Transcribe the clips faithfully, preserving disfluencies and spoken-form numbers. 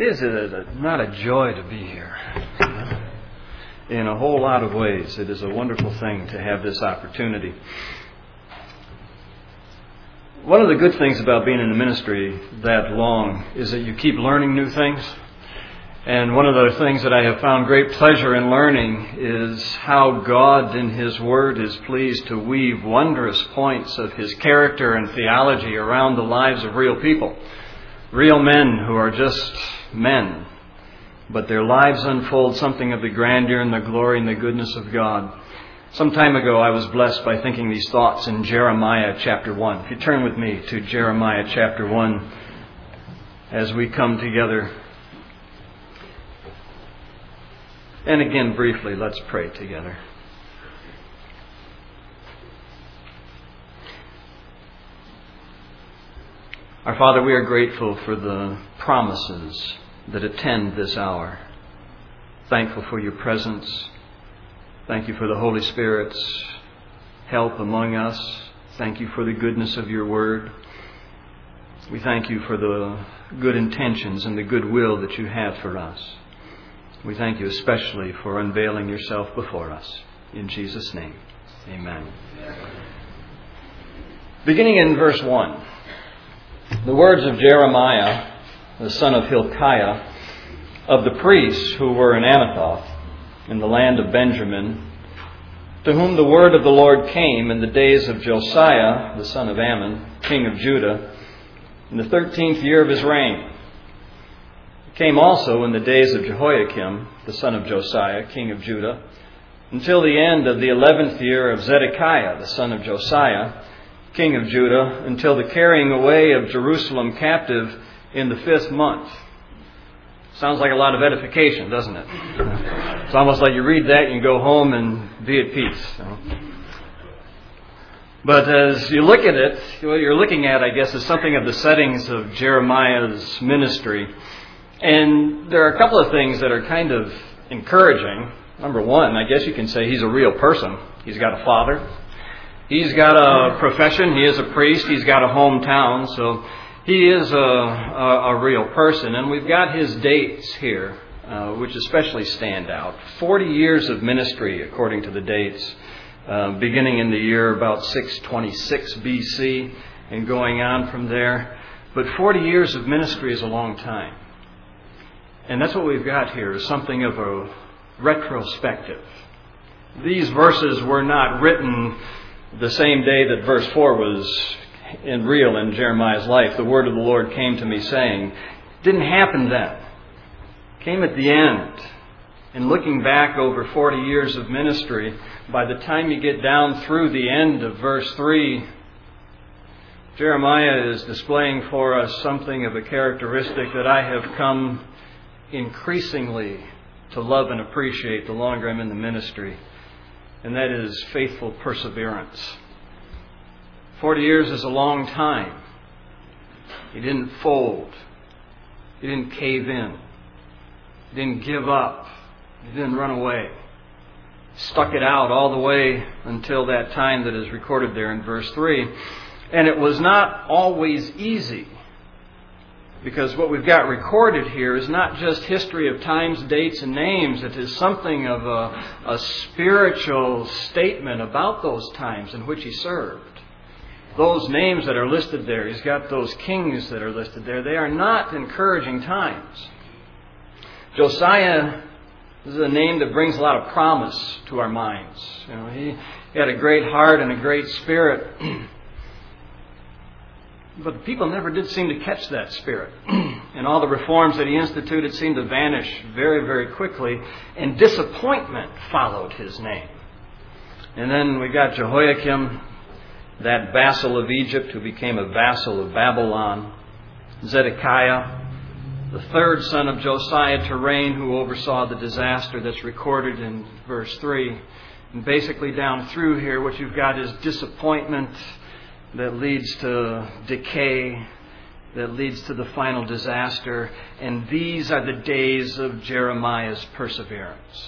is it not a joy to be here? In a whole lot of ways, it is a wonderful thing to have this opportunity. One of the good things about being in the ministry that long is that you keep learning new things. And one of the things that I have found great pleasure in learning is how God in His Word is pleased to weave wondrous points of His character and theology around the lives of real people. Real men who are just men, but their lives unfold something of the grandeur and the glory and the goodness of God. Some time ago, I was blessed by thinking these thoughts in Jeremiah chapter one. If you turn with me to Jeremiah chapter one as we come together. And again, briefly, let's pray together. Our Father, we are grateful for the promises that attend this hour. Thankful for your presence. Thank you for the Holy Spirit's help among us. Thank you for the goodness of your word. We thank you for the good intentions and the goodwill that you have for us. We thank you especially for unveiling yourself before us. In Jesus' name, amen. Beginning in verse one. The words of Jeremiah, the son of Hilkiah, of the priests who were in Anathoth, in the land of Benjamin, to whom the word of the Lord came in the days of Josiah, the son of Ammon, king of Judah, in the thirteenth year of his reign. It came also in the days of Jehoiakim, the son of Josiah, king of Judah, until the end of the eleventh year of Zedekiah, the son of Josiah, king of Judah, until the carrying away of Jerusalem captive in the fifth month. Sounds like a lot of edification, doesn't it? It's almost like you read that and you go home and be at peace. But as you look at it, what you're looking at, I guess, is something of the settings of Jeremiah's ministry. And there are a couple of things that are kind of encouraging. Number one, I guess you can say he's a real person. He's got a father. He's got a profession. He is a priest. He's got a hometown. So he is a, a, a real person, and we've got his dates here, uh, which especially stand out. Forty years of ministry, according to the dates, uh, beginning in the year about six twenty-six B C and going on from there. But forty years of ministry is a long time. And that's what we've got here, is something of a retrospective. These verses were not written the same day that verse four was in real in Jeremiah's life. The word of the Lord came to me saying, didn't happen then. Came at the end. And looking back over forty years of ministry, by the time you get down through the end of verse three, Jeremiah is displaying for us something of a characteristic that I have come increasingly to love and appreciate the longer I'm in the ministry, and that is faithful perseverance. Forty years is a long time. He didn't fold. He didn't cave in. He didn't give up. He didn't run away. He stuck it out all the way until that time that is recorded there in verse three. And it was not always easy, because what we've got recorded here is not just history of times, dates, and names. It is something of a, a spiritual statement about those times in which he served. Those names that are listed there, he's got those kings that are listed there, they are not encouraging times. Josiah is a name that brings a lot of promise to our minds. You know, he, he had a great heart and a great spirit. But the people never did seem to catch that spirit. And all the reforms that he instituted seemed to vanish very, very quickly. And disappointment followed his name. And then we got Jehoiakim, that vassal of Egypt who became a vassal of Babylon. Zedekiah, the third son of Josiah to reign, who oversaw the disaster that's recorded in verse three. And basically down through here, what you've got is disappointment that leads to decay, that leads to the final disaster. And these are the days of Jeremiah's perseverance.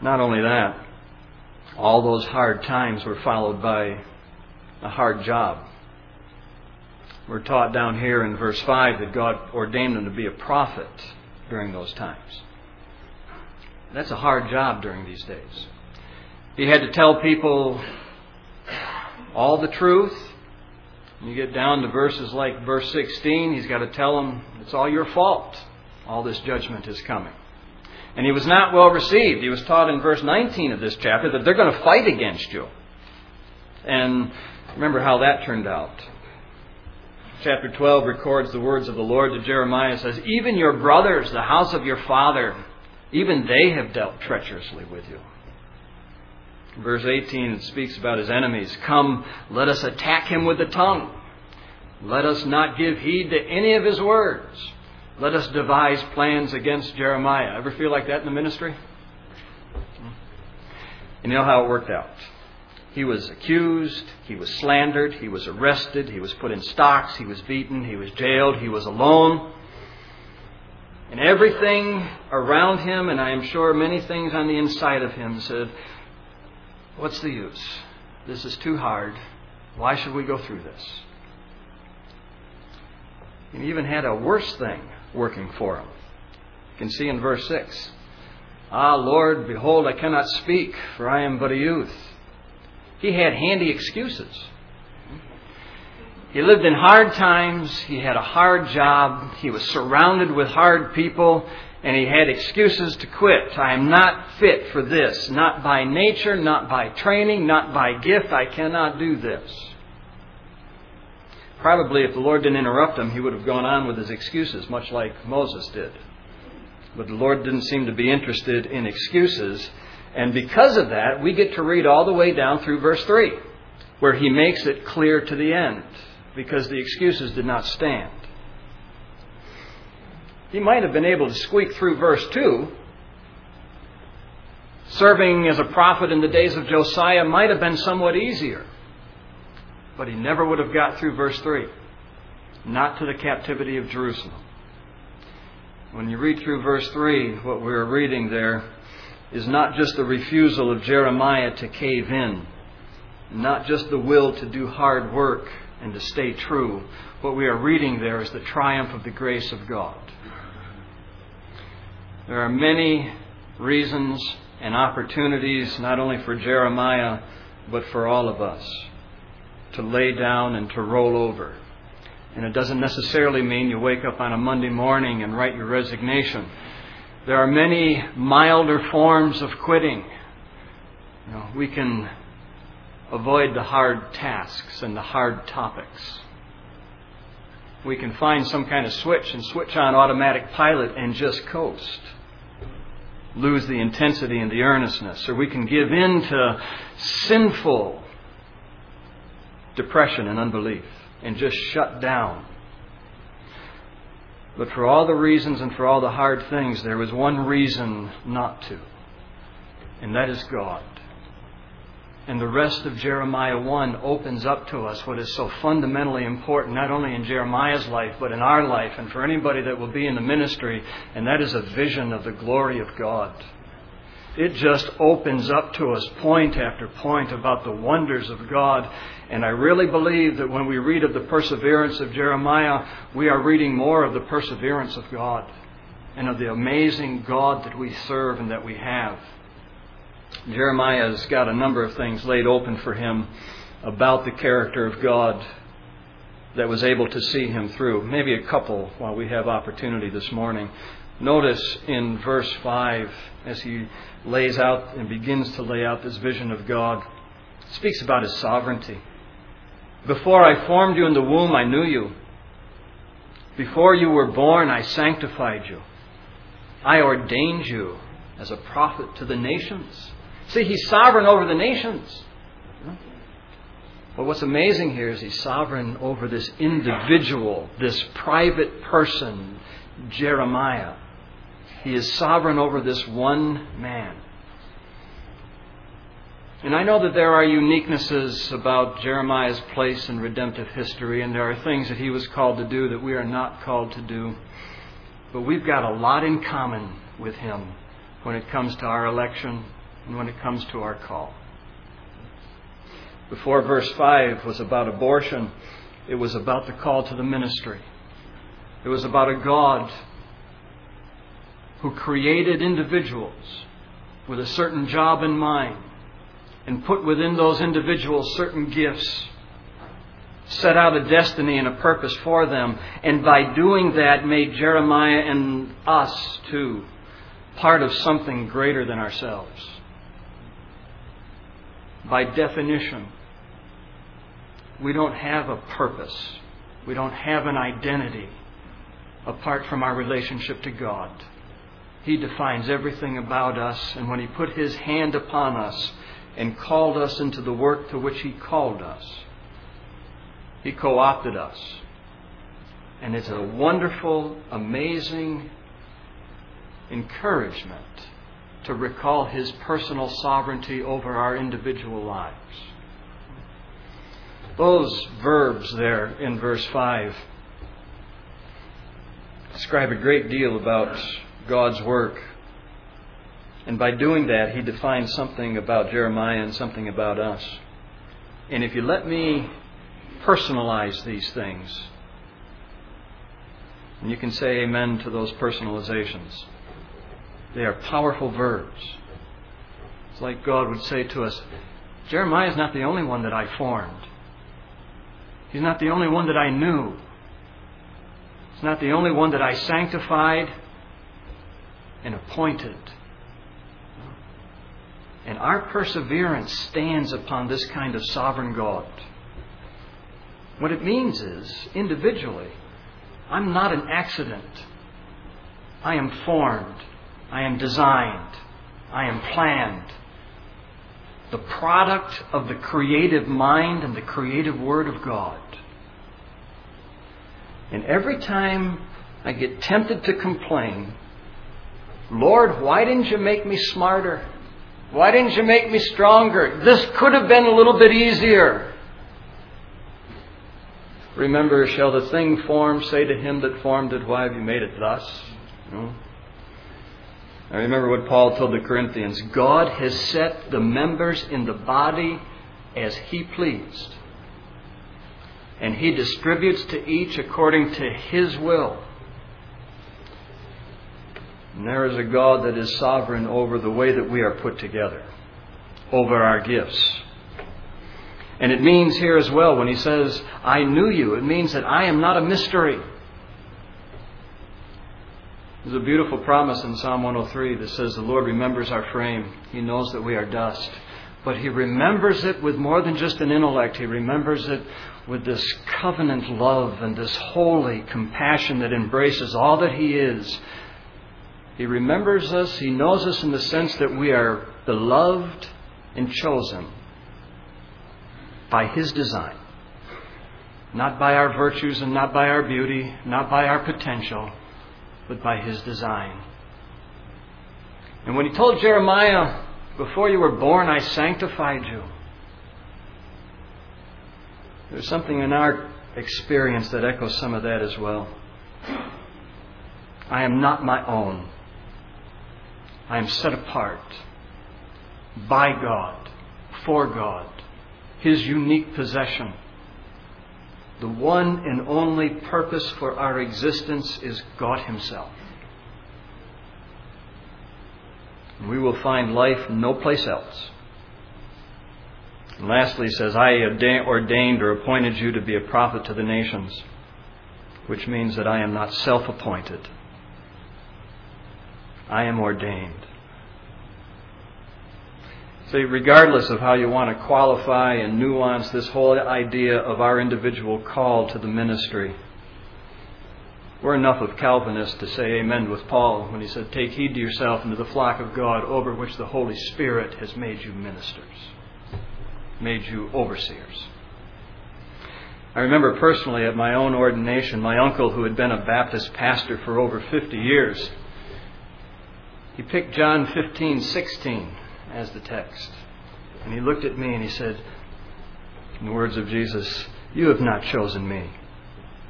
Not only that, all those hard times were followed by a hard job. We're taught down here in verse five that God ordained him to be a prophet during those times. That's a hard job during these days. He had to tell people all the truth. You get down to verses like verse sixteen, he's got to tell them, it's all your fault. All this judgment is coming. And he was not well received. He was taught in verse nineteen of this chapter that they're going to fight against you. And remember how that turned out. Chapter twelve records the words of the Lord to Jeremiah. It says, even your brothers, the house of your father, even they have dealt treacherously with you. Verse eighteen, it speaks about his enemies. Come, let us attack him with the tongue. Let us not give heed to any of his words. Let us devise plans against Jeremiah. Ever feel like that in the ministry? And you know how it worked out. He was accused, he was slandered, he was arrested, he was put in stocks, he was beaten, he was jailed, he was alone. And everything around him, and I am sure many things on the inside of him, said, what's the use? This is too hard. Why should we go through this? And he even had a worse thing working for him. You can see in verse six. Ah, Lord, behold, I cannot speak, for I am but a youth. He had handy excuses. He lived in hard times. He had a hard job. He was surrounded with hard people. And he had excuses to quit. I am not fit for this. Not by nature, not by training, not by gift. I cannot do this. Probably if the Lord didn't interrupt him, he would have gone on with his excuses, much like Moses did. But the Lord didn't seem to be interested in excuses. And because of that, we get to read all the way down through verse three, where he makes it clear to the end, because the excuses did not stand. He might have been able to squeak through verse two. Serving as a prophet in the days of Josiah might have been somewhat easier. But he never would have got through verse three. Not to the captivity of Jerusalem. When you read through verse three, what we're reading there is not just the refusal of Jeremiah to cave in. Not just the will to do hard work and to stay true. What we are reading there is the triumph of the grace of God. There are many reasons and opportunities, not only for Jeremiah, but for all of us, to lay down and to roll over. And it doesn't necessarily mean you wake up on a Monday morning and write your resignation. There are many milder forms of quitting. You know, we can avoid the hard tasks and the hard topics. We can find some kind of switch and switch on automatic pilot and just coast. Lose the intensity and the earnestness. Or we can give in to sinful depression and unbelief and just shut down. But for all the reasons and for all the hard things, there was one reason not to. And that is God. And the rest of Jeremiah one opens up to us what is so fundamentally important, not only in Jeremiah's life, but in our life, and for anybody that will be in the ministry, and that is a vision of the glory of God. It just opens up to us point after point about the wonders of God. And I really believe that when we read of the perseverance of Jeremiah, we are reading more of the perseverance of God and of the amazing God that we serve and that we have. Jeremiah's got a number of things laid open for him about the character of God that was able to see him through. Maybe a couple while we have opportunity this morning. Notice in verse five, as he lays out and begins to lay out this vision of God, it speaks about his sovereignty. Before I formed you in the womb, I knew you. Before you were born, I sanctified you. I ordained you as a prophet to the nations. See, he's sovereign over the nations. But what's amazing here is he's sovereign over this individual, this private person, Jeremiah. He is sovereign over this one man. And I know that there are uniquenesses about Jeremiah's place in redemptive history, and there are things that he was called to do that we are not called to do. But we've got a lot in common with him when it comes to our election and when it comes to our call. Before verse five was about abortion, It was about the call to the ministry. It was about a God who created individuals with a certain job in mind and put within those individuals certain gifts, set out a destiny and a purpose for them, and by doing that made Jeremiah and us too part of something greater than ourselves. By definition, we don't have a purpose. We don't have an identity apart from our relationship to God. He defines everything about us, and when He put His hand upon us and called us into the work to which He called us, He co-opted us. And it's a wonderful, amazing encouragement to recall His personal sovereignty over our individual lives. Those verbs there in verse five describe a great deal about God's work. And by doing that, He defines something about Jeremiah and something about us. And if you let me personalize these things, and you can say amen to those personalizations, they are powerful verbs. It's like God would say to us, Jeremiah is not the only one that I formed. He's not the only one that I knew. He's not the only one that I sanctified and appointed. And our perseverance stands upon this kind of sovereign God. What it means is, individually, I'm not an accident. I am formed. I am designed. I am planned. The product of the creative mind and the creative Word of God. And every time I get tempted to complain, Lord, why didn't you make me smarter? Why didn't you make me stronger? This could have been a little bit easier. Remember, shall the thing formed say to him that formed it, why have you made it thus? No. I remember what Paul told the Corinthians. God has set the members in the body as He pleased. And He distributes to each according to His will. And there is a God that is sovereign over the way that we are put together, over our gifts. And it means here as well, when He says, I knew you, it means that I am not a mystery. There's a beautiful promise in Psalm one oh three that says the Lord remembers our frame. He knows that we are dust. But He remembers it with more than just an intellect. He remembers it with this covenant love and this holy compassion that embraces all that He is. He remembers us. He knows us in the sense that we are beloved and chosen by His design. Not by our virtues and not by our beauty, not by our potential, but by His design. And when He told Jeremiah, before you were born, I sanctified you, there's something in our experience that echoes some of that as well. I am not my own. I am set apart by God, for God, His unique possession. The one and only purpose for our existence is God Himself. And we will find life no place else. And lastly, He says, I ordained or appointed you to be a prophet to the nations, which means that I am not self-appointed. I am ordained. See, regardless of how you want to qualify and nuance this whole idea of our individual call to the ministry, we're enough of Calvinists to say amen with Paul when he said, take heed to yourself and to the flock of God over which the Holy Spirit has made you ministers, made you overseers. I remember personally at my own ordination, my uncle, who had been a Baptist pastor for over fifty years, he picked John fifteen sixteen. As the text. And he looked at me and he said, in the words of Jesus, you have not chosen me,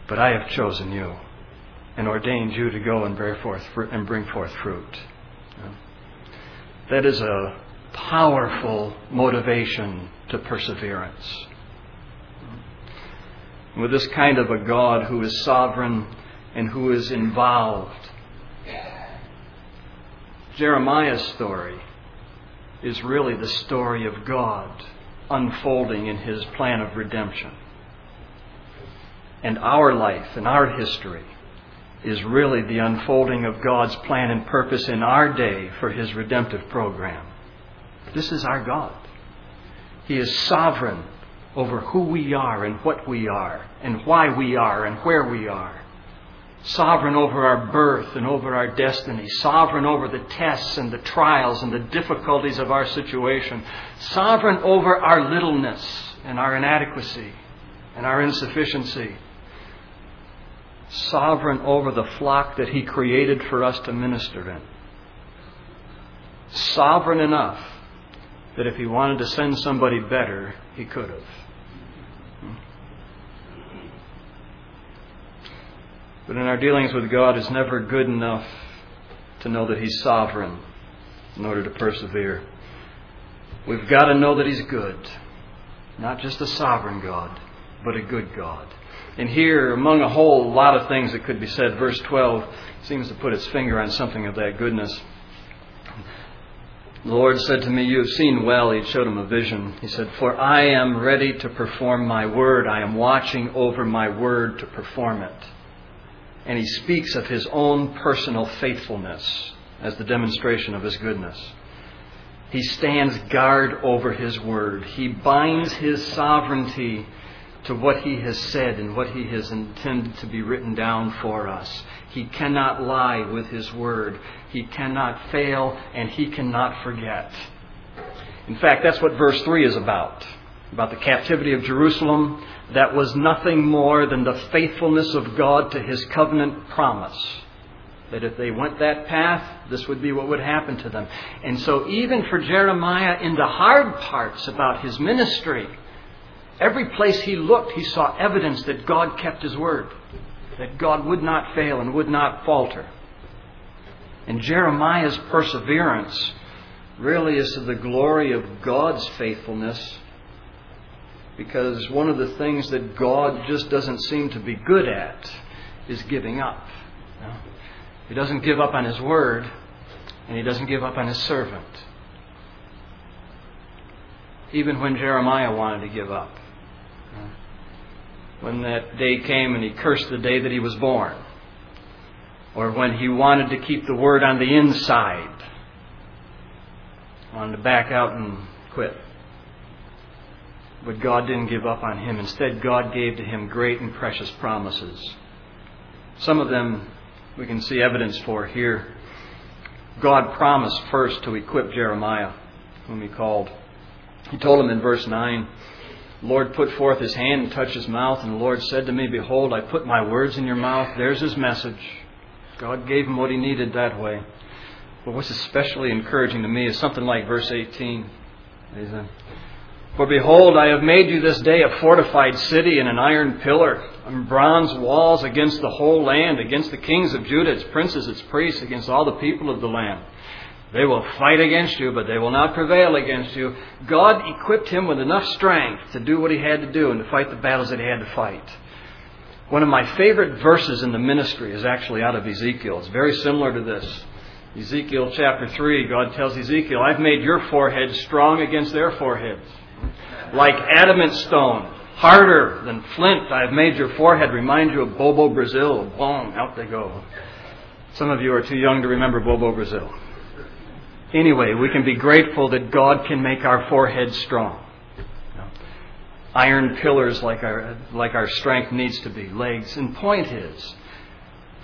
but I have chosen you and ordained you to go and bear forth fruit and bring forth fruit. That is a powerful motivation to perseverance. And with this kind of a God who is sovereign and who is involved, Jeremiah's story is really the story of God unfolding in his plan of redemption. And our life and our history is really the unfolding of God's plan and purpose in our day for his redemptive program. This is our God. He is sovereign over who we are and what we are and why we are and where we are. Sovereign over our birth and over our destiny. Sovereign over the tests and the trials and the difficulties of our situation. Sovereign over our littleness and our inadequacy and our insufficiency. Sovereign over the flock that he created for us to minister in. Sovereign enough that if he wanted to send somebody better, he could have. But in our dealings with God, it's never good enough to know that he's sovereign in order to persevere. We've got to know that he's good. Not just a sovereign God, but a good God. And here, among a whole lot of things that could be said, verse twelve seems to put its finger on something of that goodness. The Lord said to me, "You have seen well." He showed him a vision. He said, "For I am ready to perform my word. I am watching over my word to perform it." And he speaks of his own personal faithfulness as the demonstration of his goodness. He stands guard over his word. He binds his sovereignty to what he has said and what he has intended to be written down for us. He cannot lie with his word. He cannot fail, and he cannot forget. In fact, that's what verse three is about. About the captivity of Jerusalem, that was nothing more than the faithfulness of God to his covenant promise. That if they went that path, this would be what would happen to them. And so even for Jeremiah, in the hard parts about his ministry, every place he looked, he saw evidence that God kept his word. That God would not fail and would not falter. And Jeremiah's perseverance really is to the glory of God's faithfulness, because one of the things that God just doesn't seem to be good at is giving up. You know? He doesn't give up on his word, and he doesn't give up on his servant. Even when Jeremiah wanted to give up. You know? When that day came and he cursed the day that he was born. Or when he wanted to keep the word on the inside. Wanted to back out and quit. But God didn't give up on him. Instead, God gave to him great and precious promises. Some of them we can see evidence for here. God promised first to equip Jeremiah, whom he called. He told him in verse nine, "The Lord put forth his hand and touched his mouth, and the Lord said to me, Behold, I put my words in your mouth." There's his message. God gave him what he needed that way. But what's especially encouraging to me is something like verse eighteen. Is it? "For behold, I have made you this day a fortified city and an iron pillar, and bronze walls against the whole land, against the kings of Judah, its princes, its priests, against all the people of the land. They will fight against you, but they will not prevail against you." God equipped him with enough strength to do what he had to do and to fight the battles that he had to fight. One of my favorite verses in the ministry is actually out of Ezekiel. It's very similar to this. Ezekiel chapter three, God tells Ezekiel, "I've made your foreheads strong against their foreheads. Like adamant stone, harder than flint, I have made your forehead." Remind you of Bobo Brazil. Boom, out they go. Some of you are too young to remember Bobo Brazil. Anyway, we can be grateful that God can make our forehead strong. Iron pillars like our, like our strength needs to be, legs. And point is,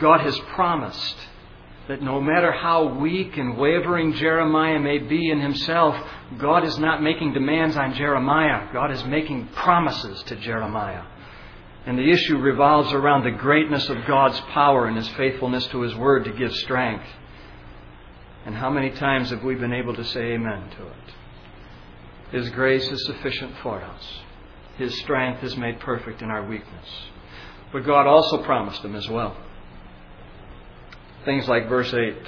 God has promised that no matter how weak and wavering Jeremiah may be in himself, God is not making demands on Jeremiah. God is making promises to Jeremiah. And the issue revolves around the greatness of God's power and his faithfulness to his word to give strength. And how many times have we been able to say amen to it? His grace is sufficient for us. His strength is made perfect in our weakness. But God also promised him as well. Things like verse eight.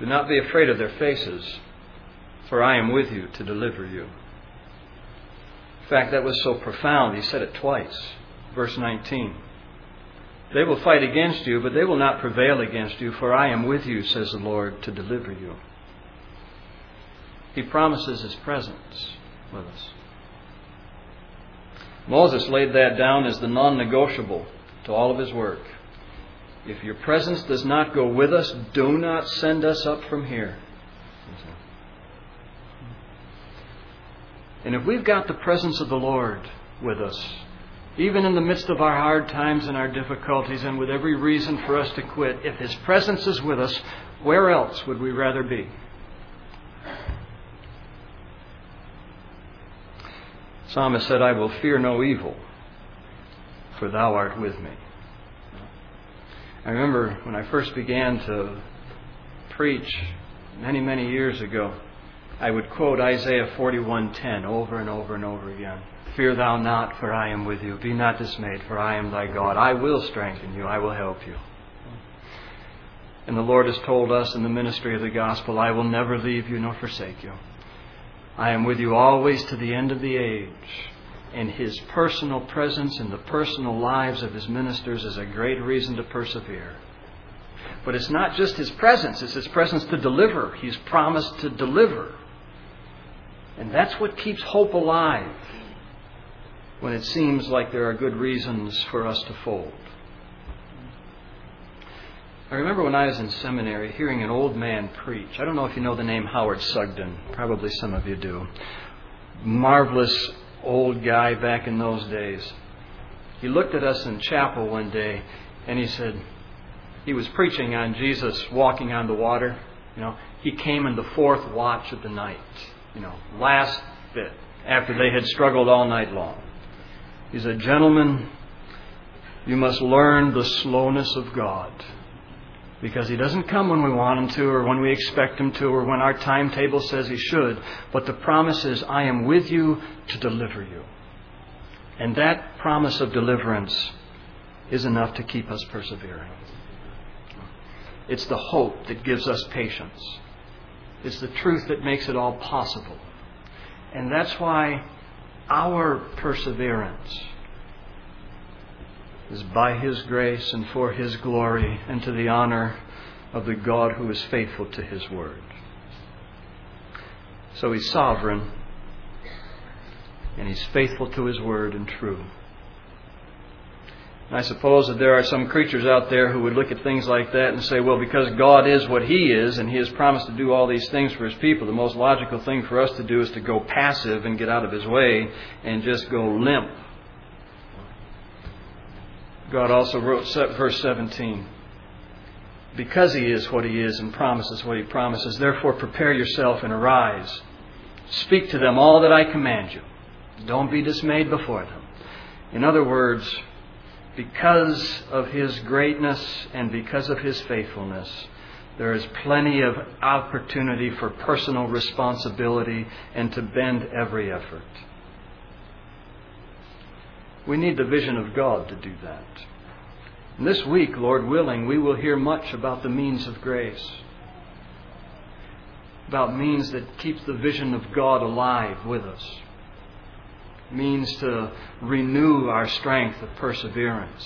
"Do not be afraid of their faces, for I am with you to deliver you." fact, that was so profound, he said it twice. Verse nineteen. They will fight against you, but they will not prevail against you, for I am with you, says the Lord, to deliver you. He promises his presence with us. Moses laid that down as the non-negotiable to all of his work. If your presence does not go with us, do not send us up from here. And if we've got the presence of the Lord with us, even in the midst of our hard times and our difficulties and with every reason for us to quit, if his presence is with us, where else would we rather be? Psalmist said, I will fear no evil, for thou art with me. I remember when I first began to preach many, many years ago, I would quote Isaiah forty-one ten over and over and over again. Fear thou not, for I am with you. Be not dismayed, for I am thy God. I will strengthen you. I will help you. And the Lord has told us in the ministry of the gospel, I will never leave you nor forsake you. I am with you always to the end of the age. And his personal presence in the personal lives of his ministers is a great reason to persevere. But it's not just his presence. It's his presence to deliver. He's promised to deliver. And that's what keeps hope alive when it seems like there are good reasons for us to fold. I remember when I was in seminary hearing an old man preach. I don't know if you know the name Howard Sugden. Probably some of you do. Marvelous old guy back in those days. He looked at us in chapel one day and he said, he was preaching on Jesus walking on the water. You know, he came in the fourth watch of the night. You know, last bit after they had struggled all night long. He said, gentlemen, you must learn the slowness of God. Because he doesn't come when we want him to or when we expect him to or when our timetable says he should. But the promise is, I am with you to deliver you. And that promise of deliverance is enough to keep us persevering. It's the hope that gives us patience. It's the truth that makes it all possible. And that's why our perseverance is by his grace and for his glory and to the honor of the God who is faithful to his word. So he's sovereign and he's faithful to his word and true. And I suppose that there are some creatures out there who would look at things like that and say, well, because God is what he is and he has promised to do all these things for his people, the most logical thing for us to do is to go passive and get out of his way and just go limp. God also wrote verse seventeen, because he is what he is and promises what he promises, therefore prepare yourself and arise. Speak to them all that I command you. Don't be dismayed before them. In other words, because of his greatness and because of his faithfulness, there is plenty of opportunity for personal responsibility and to bend every effort. We need the vision of God to do that. And this week, Lord willing, we will hear much about the means of grace. About means that keeps the vision of God alive with us. Means to renew our strength of perseverance.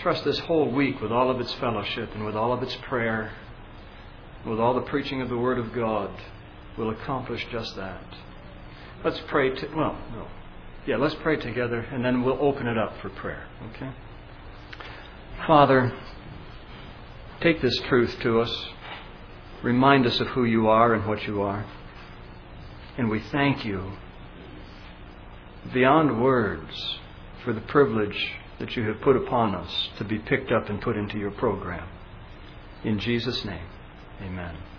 Trust this whole week with all of its fellowship and with all of its prayer, with all the preaching of the Word of God, will accomplish just that. Let's pray to... Well, no. Yeah, let's pray together and then we'll open it up for prayer. Okay? Father, take this truth to us. Remind us of who you are and what you are. And we thank you beyond words for the privilege that you have put upon us to be picked up and put into your program. In Jesus' name, amen.